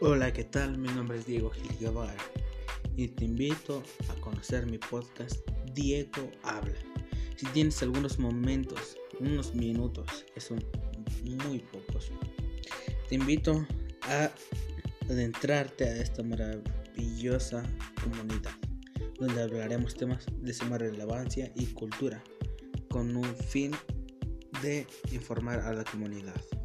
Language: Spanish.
Hola, ¿qué tal? Mi nombre es Diego Gil Gabar y te invito a conocer mi podcast Diego Habla. Si tienes algunos momentos, unos minutos, que son muy pocos, te invito a adentrarte a esta maravillosa comunidad donde hablaremos temas de suma relevancia y cultura con un fin de informar a la comunidad.